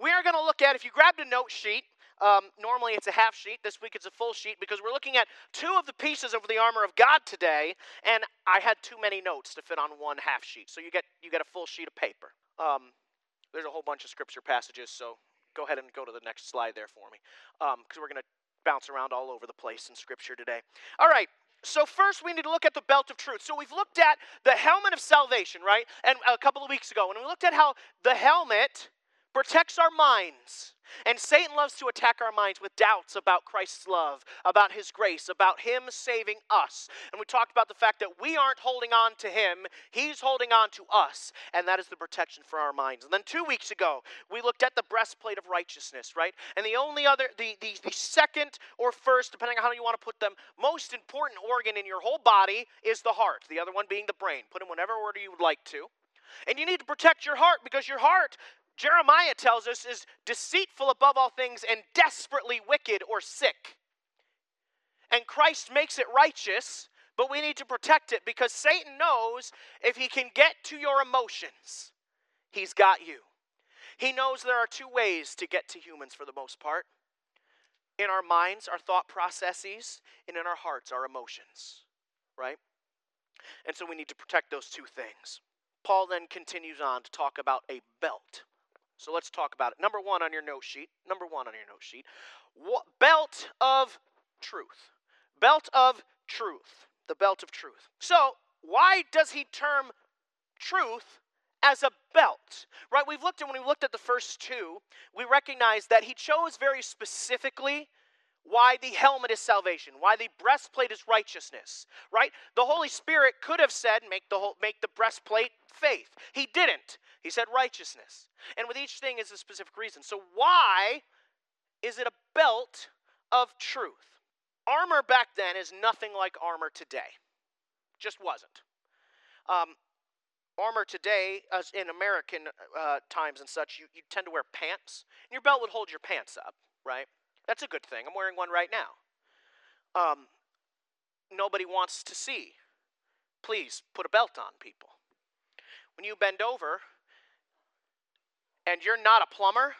we are going to look at, if you grabbed a note sheet, normally it's a half sheet. This week it's a full sheet because we're looking at two of the pieces of the armor of God today, and I had too many notes to fit on one half sheet. So you get a full sheet of paper. There's a whole bunch of scripture passages, so go ahead and go to the next slide there for me because we're going to bounce around all over the place in scripture today. All right. So first, we need to look at the belt of truth. So we've looked at the helmet of salvation, right? And a couple of weeks ago, and we looked at how the helmet protects our minds. And Satan loves to attack our minds with doubts about Christ's love, about his grace, about him saving us. And we talked about the fact that we aren't holding on to him. He's holding on to us. And that is the protection for our minds. And then 2 weeks ago, we looked at the breastplate of righteousness, right? And the only other, the second or first, depending on how you want to put them, most important organ in your whole body is the heart. The other one being the brain. Put them whatever order you would like to. And you need to protect your heart because your heart, Jeremiah tells us, is deceitful above all things and desperately wicked or sick. And Christ makes it righteous, but we need to protect it because Satan knows if he can get to your emotions, he's got you. He knows there are two ways to get to humans for the most part. In our minds, our thought processes, and in our hearts, our emotions, right? And so we need to protect those two things. Paul then continues on to talk about a belt. So let's talk about it. Number one on your note sheet. Belt of truth. Belt of truth. The belt of truth. So why does he term truth as a belt? Right? When we looked at the first two, we recognized that he chose very specifically why the helmet is salvation, why the breastplate is righteousness, right? The Holy Spirit could have said, make the breastplate faith. He didn't. He said righteousness. And with each thing is a specific reason. So why is it a belt of truth? Armor back then is nothing like armor today. Just wasn't. Armor today, as in American times and such, you tend to wear pants, and your belt would hold your pants up, right? That's a good thing. I'm wearing one right now. Nobody wants to see. Please put a belt on, people. When you bend over and you're not a plumber,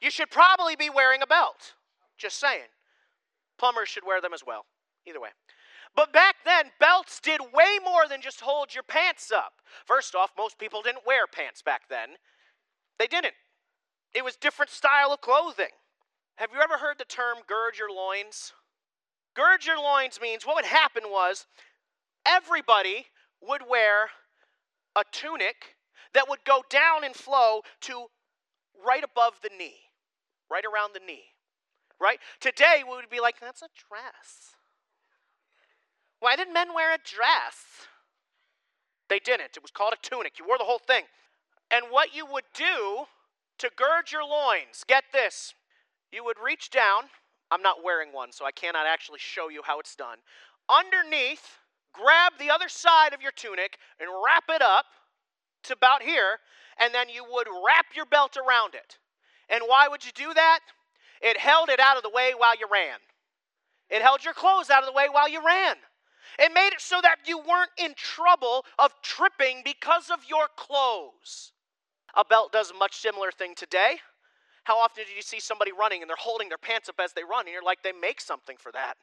you should probably be wearing a belt. Just saying. Plumbers should wear them as well. Either way. But back then, belts did way more than just hold your pants up. First off, most people didn't wear pants back then. They didn't. It was different style of clothing. Have you ever heard the term gird your loins? Gird your loins means what would happen was everybody would wear a tunic that would go down and flow to right above the knee, right around the knee, right? Today we would be like, that's a dress. Why did men wear a dress? They didn't. It was called a tunic. You wore the whole thing. And what you would do to gird your loins, get this, you would reach down. I'm not wearing one, so I cannot actually show you how it's done. Underneath, grab the other side of your tunic and wrap it up to about here, and then you would wrap your belt around it. And why would you do that? It held it out of the way while you ran. It held your clothes out of the way while you ran. It made it so that you weren't in trouble of tripping because of your clothes. A belt does a much similar thing today. How often do you see somebody running and they're holding their pants up as they run and you're like, they make something for that.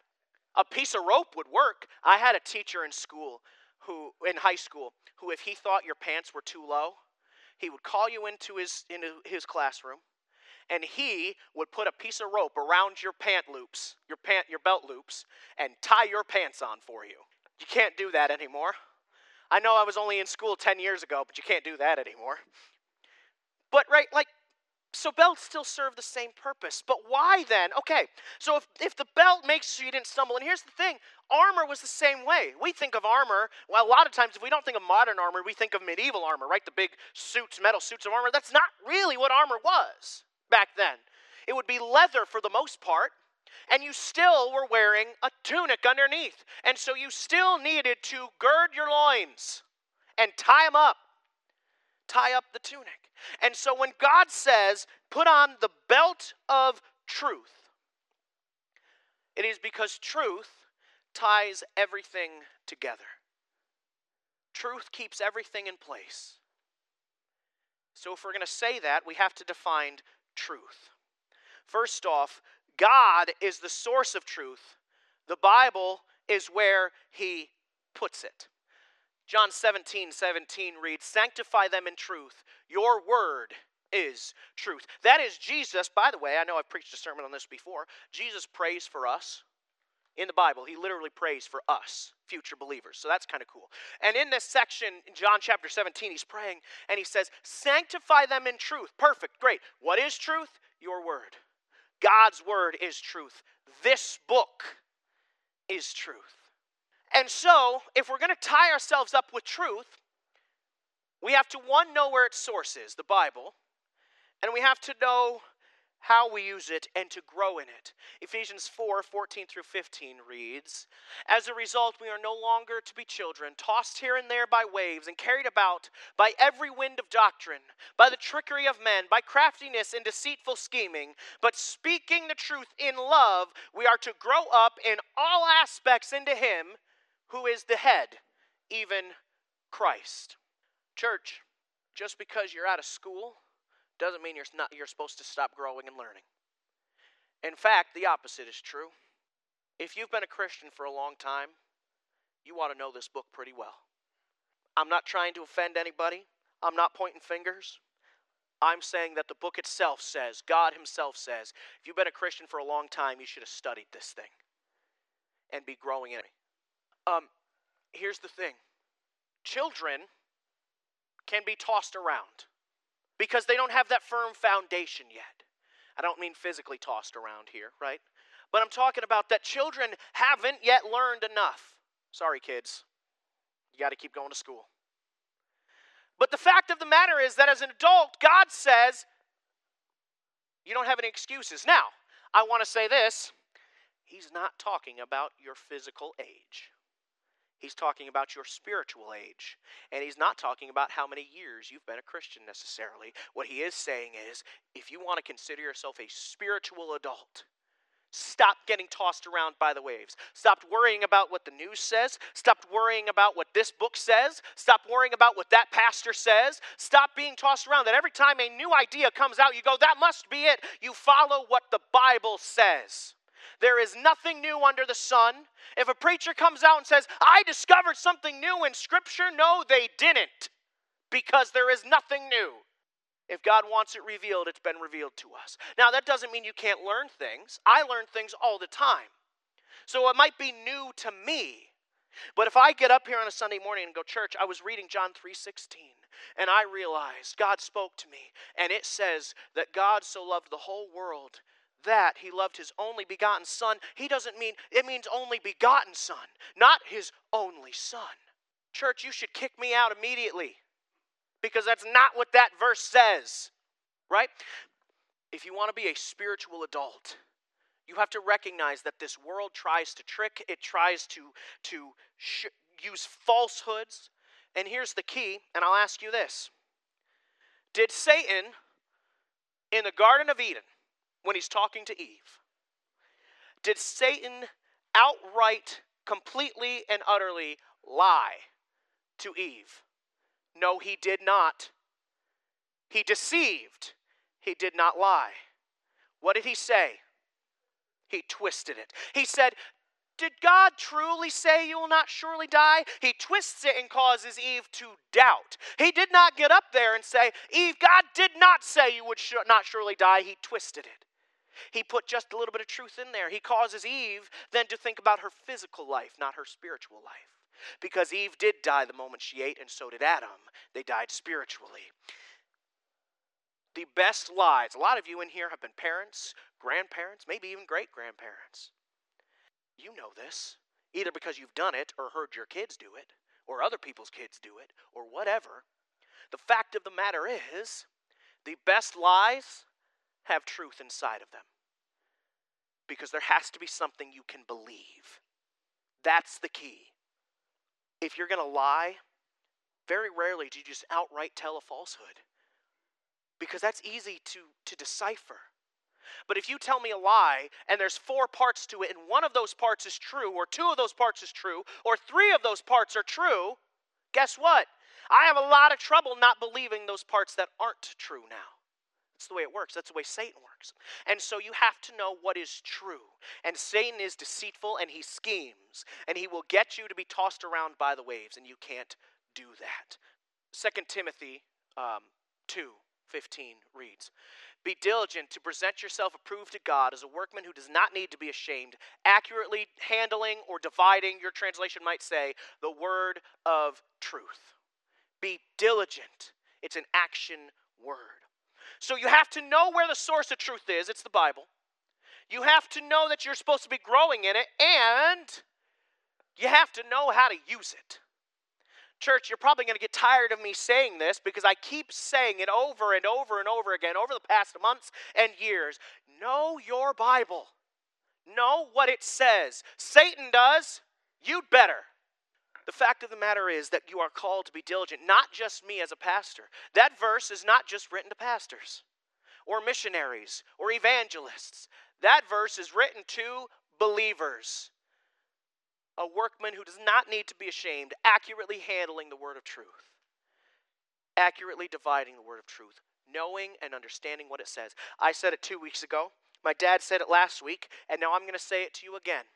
A piece of rope would work. I had a teacher in high school, who if he thought your pants were too low, he would call you into his classroom and he would put a piece of rope around your belt loops, and tie your pants on for you. You can't do that anymore. I know I was only in school 10 years ago, but you can't do that anymore. But right, like, so belts still serve the same purpose. But why then? Okay, so if the belt makes so you didn't stumble, and here's the thing, armor was the same way. We think of armor, well, a lot of times if we don't think of modern armor, we think of medieval armor, right? The big suits, metal suits of armor. That's not really what armor was back then. It would be leather for the most part, and you still were wearing a tunic underneath. And so you still needed to gird your loins and tie them up. Tie up the tunic. And so when God says, put on the belt of truth, it is because truth ties everything together. Truth keeps everything in place. So if we're going to say that, we have to define truth. First off, God is the source of truth. The Bible is where he puts it. John 17:17 reads, "Sanctify them in truth. Your word is truth." That is Jesus. By the way, I know I've preached a sermon on this before. Jesus prays for us. In the Bible, he literally prays for us, future believers. So that's kind of cool. And in this section, in John chapter 17, he's praying, and he says, "Sanctify them in truth." Perfect, great. What is truth? Your word. God's word is truth. This book is truth. And so, if we're going to tie ourselves up with truth, we have to, one, know where its source is, the Bible, and we have to know how we use it, and to grow in it. Ephesians 4:14 through 15 reads, "As a result, we are no longer to be children, tossed here and there by waves, and carried about by every wind of doctrine, by the trickery of men, by craftiness and deceitful scheming. But speaking the truth in love, we are to grow up in all aspects into him who is the head, even Christ." Church, just because you're out of school doesn't mean you're supposed to stop growing and learning. In fact, the opposite is true. If you've been a Christian for a long time, you ought to know this book pretty well. I'm not trying to offend anybody. I'm not pointing fingers. I'm saying that the book itself says, God himself says, if you've been a Christian for a long time, you should have studied this thing and be growing in it. Here's the thing. Children can be tossed around, because they don't have that firm foundation yet. I don't mean physically tossed around here, right? But I'm talking about that children haven't yet learned enough. Sorry, kids. You got to keep going to school. But the fact of the matter is that as an adult, God says, you don't have any excuses. Now, I want to say this. He's not talking about your physical age. He's talking about your spiritual age. And he's not talking about how many years you've been a Christian necessarily. What he is saying is, if you want to consider yourself a spiritual adult, stop getting tossed around by the waves. Stop worrying about what the news says. Stop worrying about what this book says. Stop worrying about what that pastor says. Stop being tossed around. That every time a new idea comes out, you go, that must be it. You follow what the Bible says. There is nothing new under the sun. If a preacher comes out and says, I discovered something new in Scripture, no, they didn't, because there is nothing new. If God wants it revealed, it's been revealed to us. Now, that doesn't mean you can't learn things. I learn things all the time. So it might be new to me. But if I get up here on a Sunday morning and go, church, I was reading John 3:16, and I realized God spoke to me, and it says that God so loved the whole world that he loved his only begotten son. He doesn't mean, it means only begotten son, not his only son. Church, you should kick me out immediately, because that's not what that verse says, right? If you want to be a spiritual adult, you have to recognize that this world tries to trick, it tries to use falsehoods. And here's the key, and I'll ask you this. Did Satan in the Garden of Eden, when he's talking to Eve, did Satan outright, completely, and utterly lie to Eve? No, he did not. He deceived. He did not lie. What did he say? He twisted it. He said, did God truly say you will not surely die? He twists it and causes Eve to doubt. He did not get up there and say, Eve, God did not say you would not surely die. He twisted it. He put just a little bit of truth in there. He causes Eve then to think about her physical life, not her spiritual life. Because Eve did die the moment she ate, and so did Adam. They died spiritually. The best lies. A lot of you in here have been parents, grandparents, maybe even great-grandparents. You know this, either because you've done it or heard your kids do it or other people's kids do it or whatever. The fact of the matter is, the best lies have truth inside of them, because there has to be something you can believe. That's the key. If you're going to lie, very rarely do you just outright tell a falsehood, because that's easy to decipher. But if you tell me a lie and there's four parts to it, and one of those parts is true, or two of those parts is true, or three of those parts are true, guess what? I have a lot of trouble not believing those parts that aren't true now. That's the way it works. That's the way Satan works. And so you have to know what is true. And Satan is deceitful and he schemes. And he will get you to be tossed around by the waves. And you can't do that. 2 Timothy 2:15 reads, "Be diligent to present yourself approved to God as a workman who does not need to be ashamed, accurately handling or dividing," your translation might say, "the word of truth." Be diligent. It's an action word. So you have to know where the source of truth is. It's the Bible. You have to know that you're supposed to be growing in it, and you have to know how to use it. Church, you're probably going to get tired of me saying this because I keep saying it over and over and over again over the past months and years. Know your Bible. Know what it says. Satan does. You'd better. The fact of the matter is that you are called to be diligent, not just me as a pastor. That verse is not just written to pastors or missionaries or evangelists. That verse is written to believers. A workman who does not need to be ashamed, accurately handling the word of truth. Accurately dividing the word of truth. Knowing and understanding what it says. I said it 2 weeks ago. My dad said it last week. And now I'm going to say it to you again.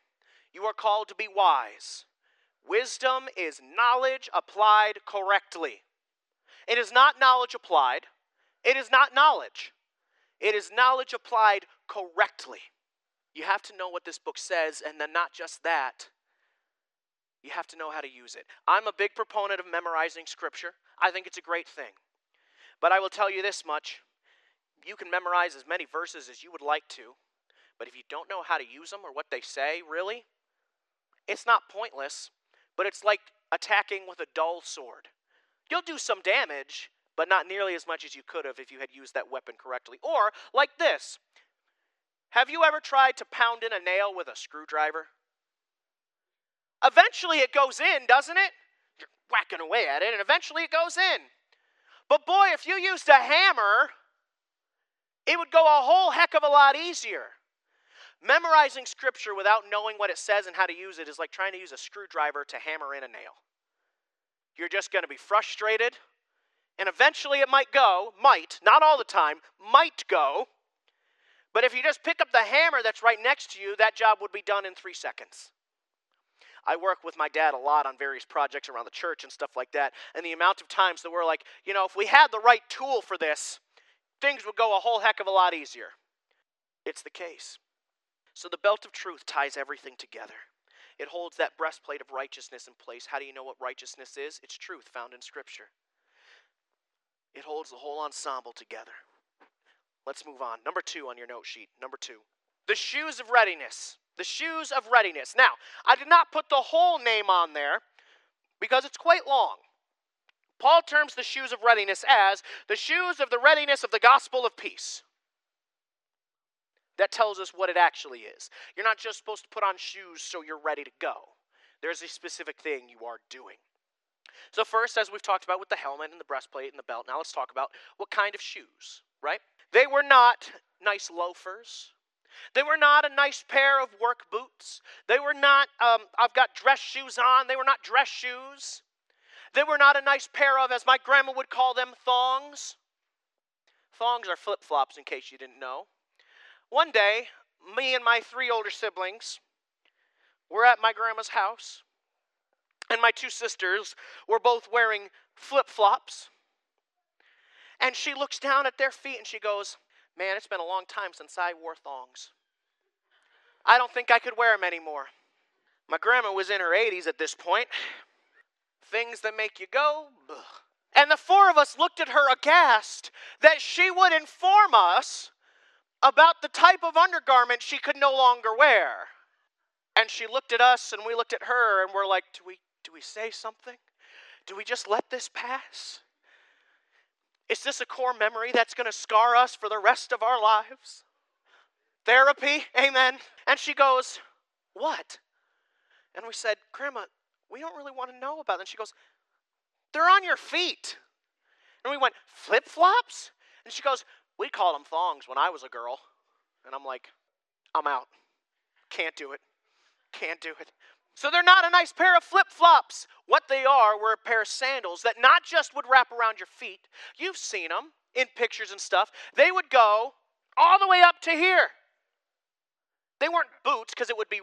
You are called to be wise. Wisdom is knowledge applied correctly. It is not knowledge applied. It is not knowledge. It is knowledge applied correctly. You have to know what this book says, and then not just that. You have to know how to use it. I'm a big proponent of memorizing scripture. I think it's a great thing. But I will tell you this much. You can memorize as many verses as you would like to, but if you don't know how to use them or what they say, really, it's not pointless. But it's like attacking with a dull sword. You'll do some damage, but not nearly as much as you could have if you had used that weapon correctly. Or, like this. Have you ever tried to pound in a nail with a screwdriver? Eventually it goes in, doesn't it? You're whacking away at it, and eventually it goes in. But boy, if you used a hammer, it would go a whole heck of a lot easier. Memorizing scripture without knowing what it says and how to use it is like trying to use a screwdriver to hammer in a nail. You're just going to be frustrated, and eventually it might go, not all the time, might go. But if you just pick up the hammer that's right next to you, that job would be done in 3 seconds. I work with my dad a lot on various projects around the church and stuff like that, and the amount of times that we're like, you know, if we had the right tool for this, things would go a whole heck of a lot easier. It's the case. So the belt of truth ties everything together. It holds that breastplate of righteousness in place. How do you know what righteousness is? It's truth found in Scripture. It holds the whole ensemble together. Let's move on. Number 2 on your note sheet. Number 2. The shoes of readiness. The shoes of readiness. Now, I did not put the whole name on there because it's quite long. Paul terms the shoes of readiness as the shoes of the readiness of the gospel of peace. That tells us what it actually is. You're not just supposed to put on shoes so you're ready to go. There's a specific thing you are doing. So first, as we've talked about with the helmet and the breastplate and the belt, now let's talk about what kind of shoes, right? They were not nice loafers. They were not a nice pair of work boots. They were not, I've got dress shoes on. They were not dress shoes. They were not a nice pair of, as my grandma would call them, thongs. Thongs are flip-flops, in case you didn't know. One day, me and my 3 older siblings were at my grandma's house, and my 2 sisters were both wearing flip-flops. And she looks down at their feet and she goes, "Man, it's been a long time since I wore thongs. I don't think I could wear them anymore." My grandma was in her 80s at this point. Things that make you go, ugh. And the 4 of us looked at her aghast that she would inform us about the type of undergarment she could no longer wear. And she looked at us and we looked at her and we're like, do we say something? Do we just let this pass? Is this a core memory that's going to scar us for the rest of our lives? Therapy, amen. And she goes, "What?" And we said, "Grandma, we don't really want to know about them." And she goes, "They're on your feet." And we went, "Flip-flops?" And she goes, "We called them thongs when I was a girl." And I'm like, I'm out. Can't do it. Can't do it. So they're not a nice pair of flip-flops. What they are were a pair of sandals that not just would wrap around your feet. You've seen them in pictures and stuff. They would go all the way up to here. They weren't boots because it would be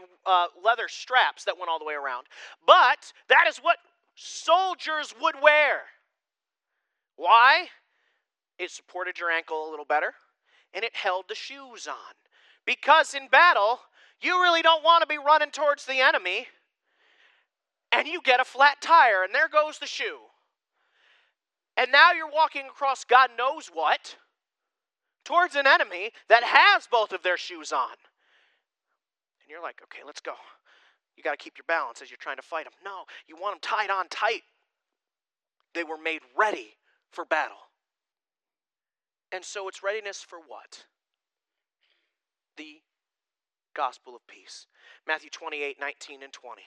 leather straps that went all the way around. But that is what soldiers would wear. Why? It supported your ankle a little better, and it held the shoes on. Because in battle, you really don't want to be running towards the enemy, and you get a flat tire, and there goes the shoe. And now you're walking across God knows what, towards an enemy that has both of their shoes on. And you're like, okay, let's go. You got to keep your balance as you're trying to fight them. No, you want them tied on tight. They were made ready for battle. And so it's readiness for what? The gospel of peace. Matthew 28:19 and 20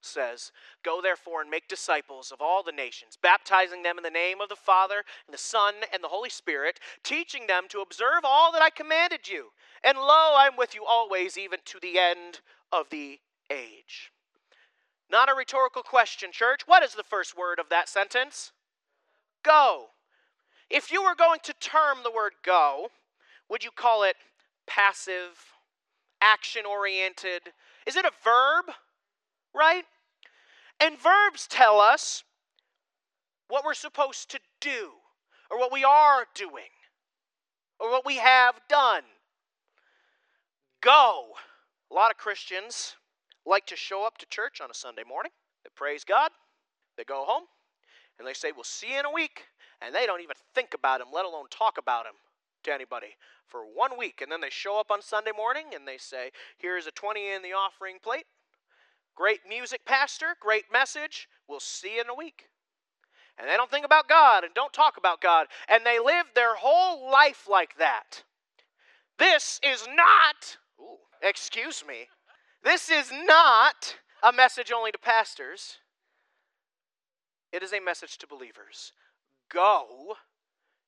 says, "Go therefore and make disciples of all the nations, baptizing them in the name of the Father, and the Son, and the Holy Spirit, teaching them to observe all that I commanded you. And lo, I am with you always, even to the end of the age." Not a rhetorical question, church. What is the first word of that sentence? Go. If you were going to term the word go, would you call it passive, action-oriented? Is it a verb, right? And verbs tell us what we're supposed to do, or what we are doing, or what we have done. Go. A lot of Christians like to show up to church on a Sunday morning. They praise God. They go home. And they say, we'll see you in a week. And they don't even think about him, let alone talk about him to anybody for 1 week. And then they show up on Sunday morning and they say, here's a 20 in the offering plate. Great music, pastor. Great message. We'll see you in a week. And they don't think about God and don't talk about God. And they live their whole life like that. This is not, excuse me, this is not a message only to pastors. It is a message to believers. Go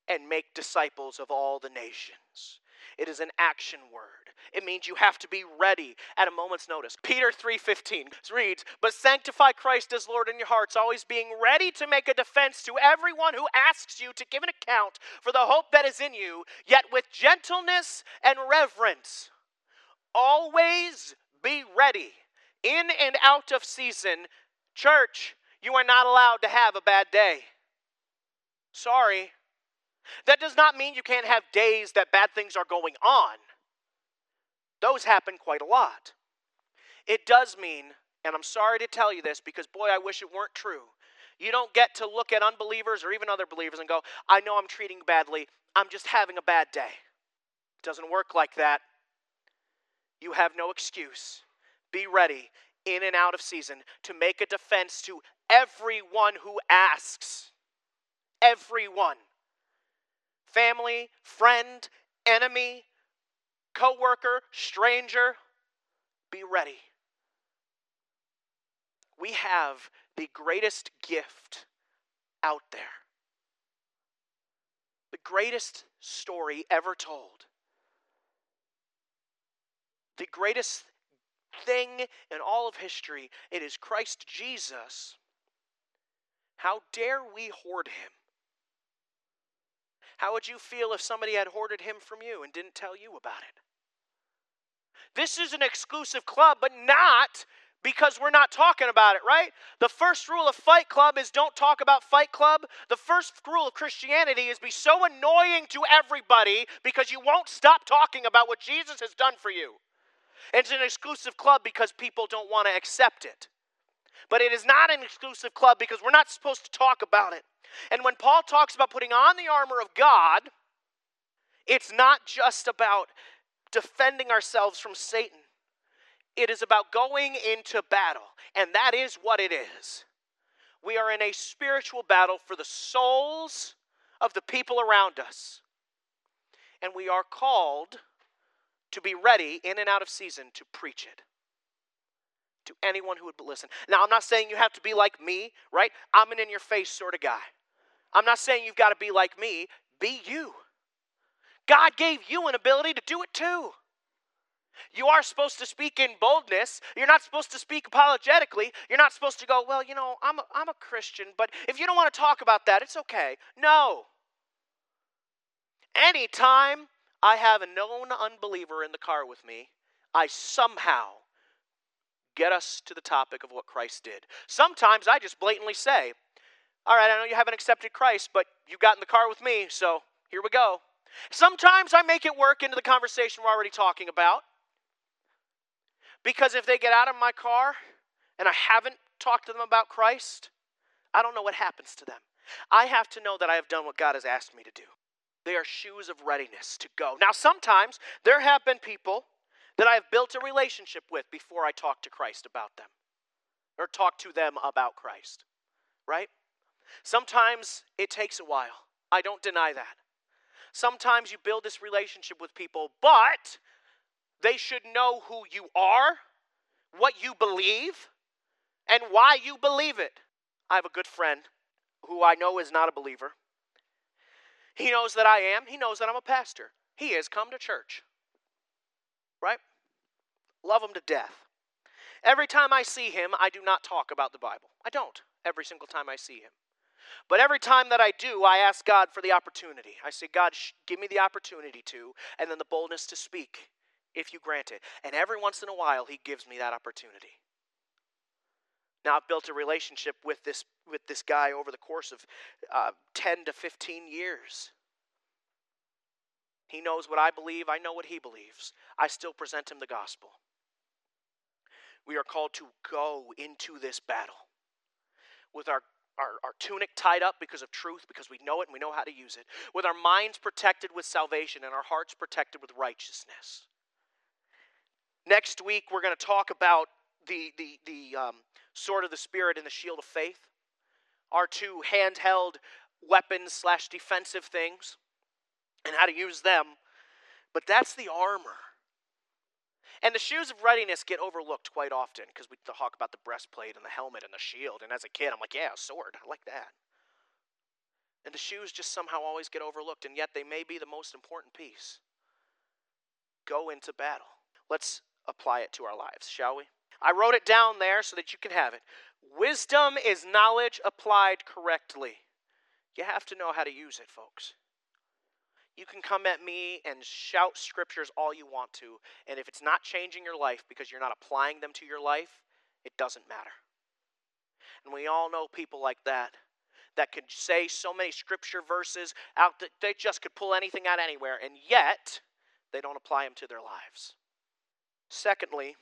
and make disciples of all the nations. It is an action word. It means you have to be ready at a moment's notice. Peter 3:15 reads, "But sanctify Christ as Lord in your hearts, always being ready to make a defense to everyone who asks you to give an account for the hope that is in you, yet with gentleness and reverence." Always be ready, in and out of season. Church, you are not allowed to have a bad day. Sorry. That does not mean you can't have days that bad things are going on. Those happen quite a lot. It does mean, and I'm sorry to tell you this because, boy, I wish it weren't true. You don't get to look at unbelievers or even other believers and go, I know I'm treating badly. I'm just having a bad day. It doesn't work like that. You have no excuse. Be ready, in and out of season, to make a defense to everyone who asks. Everyone. Family, friend, enemy, co-worker, stranger. Be ready. We have the greatest gift out there. The greatest story ever told. The greatest thing in all of history. It is Christ Jesus. How dare we hoard him? How would you feel if somebody had hoarded him from you and didn't tell you about it? This is an exclusive club, but not because we're not talking about it, right? The first rule of Fight Club is don't talk about Fight Club. The first rule of Christianity is be so annoying to everybody because you won't stop talking about what Jesus has done for you. It's an exclusive club because people don't want to accept it. But it is not an exclusive club because we're not supposed to talk about it. And when Paul talks about putting on the armor of God, it's not just about defending ourselves from Satan. It is about going into battle. And that is what it is. We are in a spiritual battle for the souls of the people around us. And we are called to be ready in and out of season to preach it to anyone who would listen. Now, I'm not saying you have to be like me, right? I'm an in-your-face sort of guy. I'm not saying you've got to be like me. Be you. God gave you an ability to do it too. You are supposed to speak in boldness. You're not supposed to speak apologetically. You're not supposed to go, well, you know, I'm a Christian, but if you don't want to talk about that, it's okay. No. Anytime I have a known unbeliever in the car with me, I somehow get us to the topic of what Christ did. Sometimes I just blatantly say, all right, I know you haven't accepted Christ, but you got in the car with me, so here we go. Sometimes I make it work into the conversation we're already talking about. Because if they get out of my car and I haven't talked to them about Christ, I don't know what happens to them. I have to know that I have done what God has asked me to do. They are shoes of readiness to go. Now, sometimes there have been people that I have built a relationship with before I talk to Christ about them. Or talk to them about Christ. Right? Sometimes it takes a while. I don't deny that. Sometimes you build this relationship with people, but they should know who you are, what you believe, and why you believe it. I have a good friend who I know is not a believer. He knows that I am. He knows that I'm a pastor. He has come to church. Right? Love him to death. Every time I see him, I do not talk about the Bible. I don't. Every single time I see him. But every time that I do, I ask God for the opportunity. I say, God, give me the opportunity to, and then the boldness to speak, if you grant it. And every once in a while, he gives me that opportunity. Now, I've built a relationship with this guy over the course of 10 to 15 years. He knows what I believe. I know what he believes. I still present him the gospel. We are called to go into this battle with our tunic tied up because of truth, because we know it and we know how to use it. With our minds protected with salvation and our hearts protected with righteousness. Next week, we're going to talk about the sword of the Spirit and the shield of faith. Our two handheld weapons / defensive things and how to use them. But that's the armor. And the shoes of readiness get overlooked quite often because we talk about the breastplate and the helmet and the shield. And as a kid, I'm like, yeah, a sword. I like that. And the shoes just somehow always get overlooked, and yet they may be the most important piece. Go into battle. Let's apply it to our lives, shall we? I wrote it down there so that you can have it. Wisdom is knowledge applied correctly. You have to know how to use it, folks. You can come at me and shout scriptures all you want to, and if it's not changing your life because you're not applying them to your life, it doesn't matter. And we all know people like that, that could say so many scripture verses out that they just could pull anything out anywhere, and yet they don't apply them to their lives. Secondly,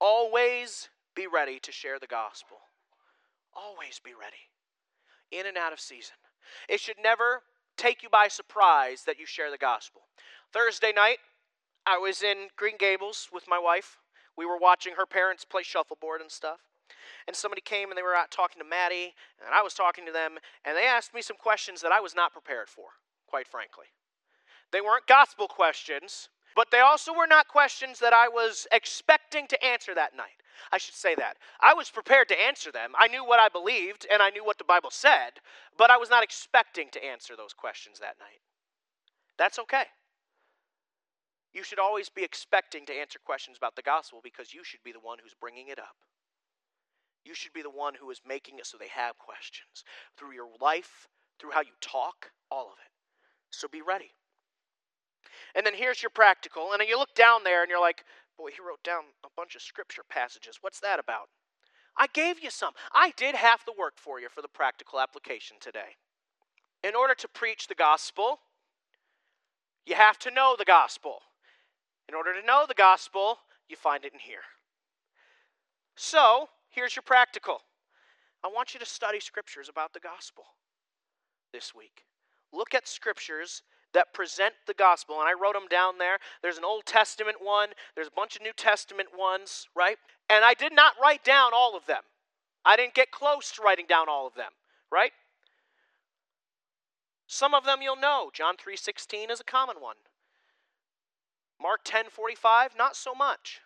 always be ready to share the gospel. Always be ready, in and out of season. It should never take you by surprise that you share the gospel. Thursday night, I was in Green Gables with my wife. We were watching her parents play shuffleboard and stuff. And somebody came and they were out talking to Maddie, and I was talking to them, and they asked me some questions that I was not prepared for, quite frankly. They weren't gospel questions, but they also were not questions that I was expecting to answer that night. I should say that. I was prepared to answer them. I knew what I believed, and I knew what the Bible said, but I was not expecting to answer those questions that night. That's okay. You should always be expecting to answer questions about the gospel because you should be the one who's bringing it up. You should be the one who is making it so they have questions. Through your life, through how you talk, all of it. So be ready. And then here's your practical, and then you look down there and you're like, boy, he wrote down a bunch of scripture passages. What's that about? I gave you some. I did half the work for you for the practical application today. In order to preach the gospel, you have to know the gospel. In order to know the gospel, you find it in here. So, here's your practical. I want you to study scriptures about the gospel this week. Look at scriptures that present the gospel, and I wrote them down there. There's an Old Testament one. There's a bunch of New Testament ones, right? And I did not write down all of them. I didn't get close to writing down all of them, right? Some of them you'll know. John 3:16 is a common one. Mark 10:45, not so much.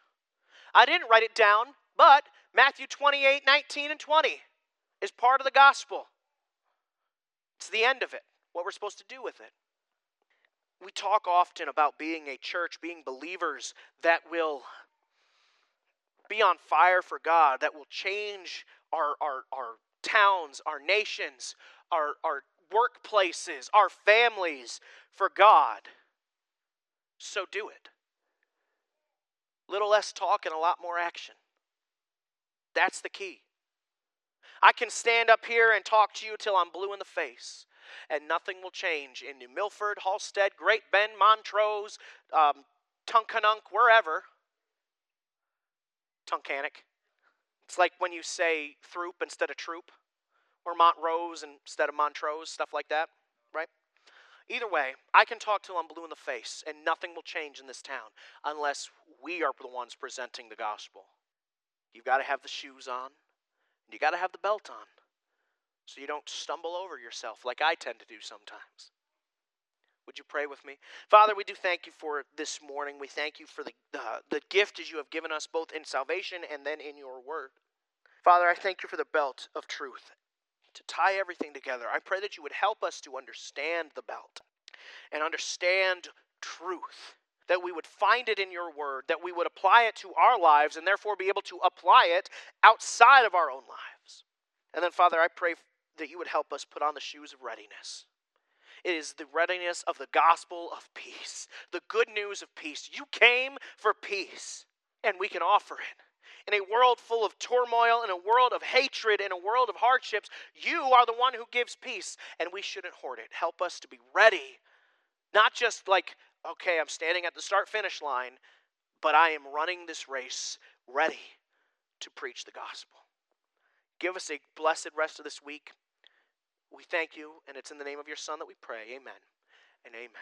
I didn't write it down, but Matthew 28:19 and 20 is part of the gospel. It's the end of it, what we're supposed to do with it. We talk often about being a church, being believers that will be on fire for God, that will change our towns, our nations, our workplaces, our families for God. So do it. Little less talk and a lot more action. That's the key. I can stand up here and talk to you till I'm blue in the face, and nothing will change in New Milford, Halstead, Great Bend, Montrose, Tunkhannock, wherever. Tunkhannock. It's like when you say Throop instead of Troop, or Montrose instead of Montrose, stuff like that, right? Either way, I can talk till I'm blue in the face, and nothing will change in this town unless we are the ones presenting the gospel. You've got to have the shoes on, and you got to have the belt on, so you don't stumble over yourself like I tend to do sometimes. Would you pray with me? Father, we do thank you for this morning. We thank you for the gift as you have given us, both in salvation and then in your word. Father, I thank you for the belt of truth to tie everything together. I pray that you would help us to understand the belt and understand truth, that we would find it in your word, that we would apply it to our lives and therefore be able to apply it outside of our own lives. And then, Father, I pray that you would help us put on the shoes of readiness. It is the readiness of the gospel of peace, the good news of peace. You came for peace, and we can offer it. In a world full of turmoil, in a world of hatred, in a world of hardships, you are the one who gives peace, and we shouldn't hoard it. Help us to be ready, not just like, okay, I'm standing at the start-finish line, but I am running this race ready to preach the gospel. Give us a blessed rest of this week. We thank you, and it's in the name of your Son that we pray. Amen and amen.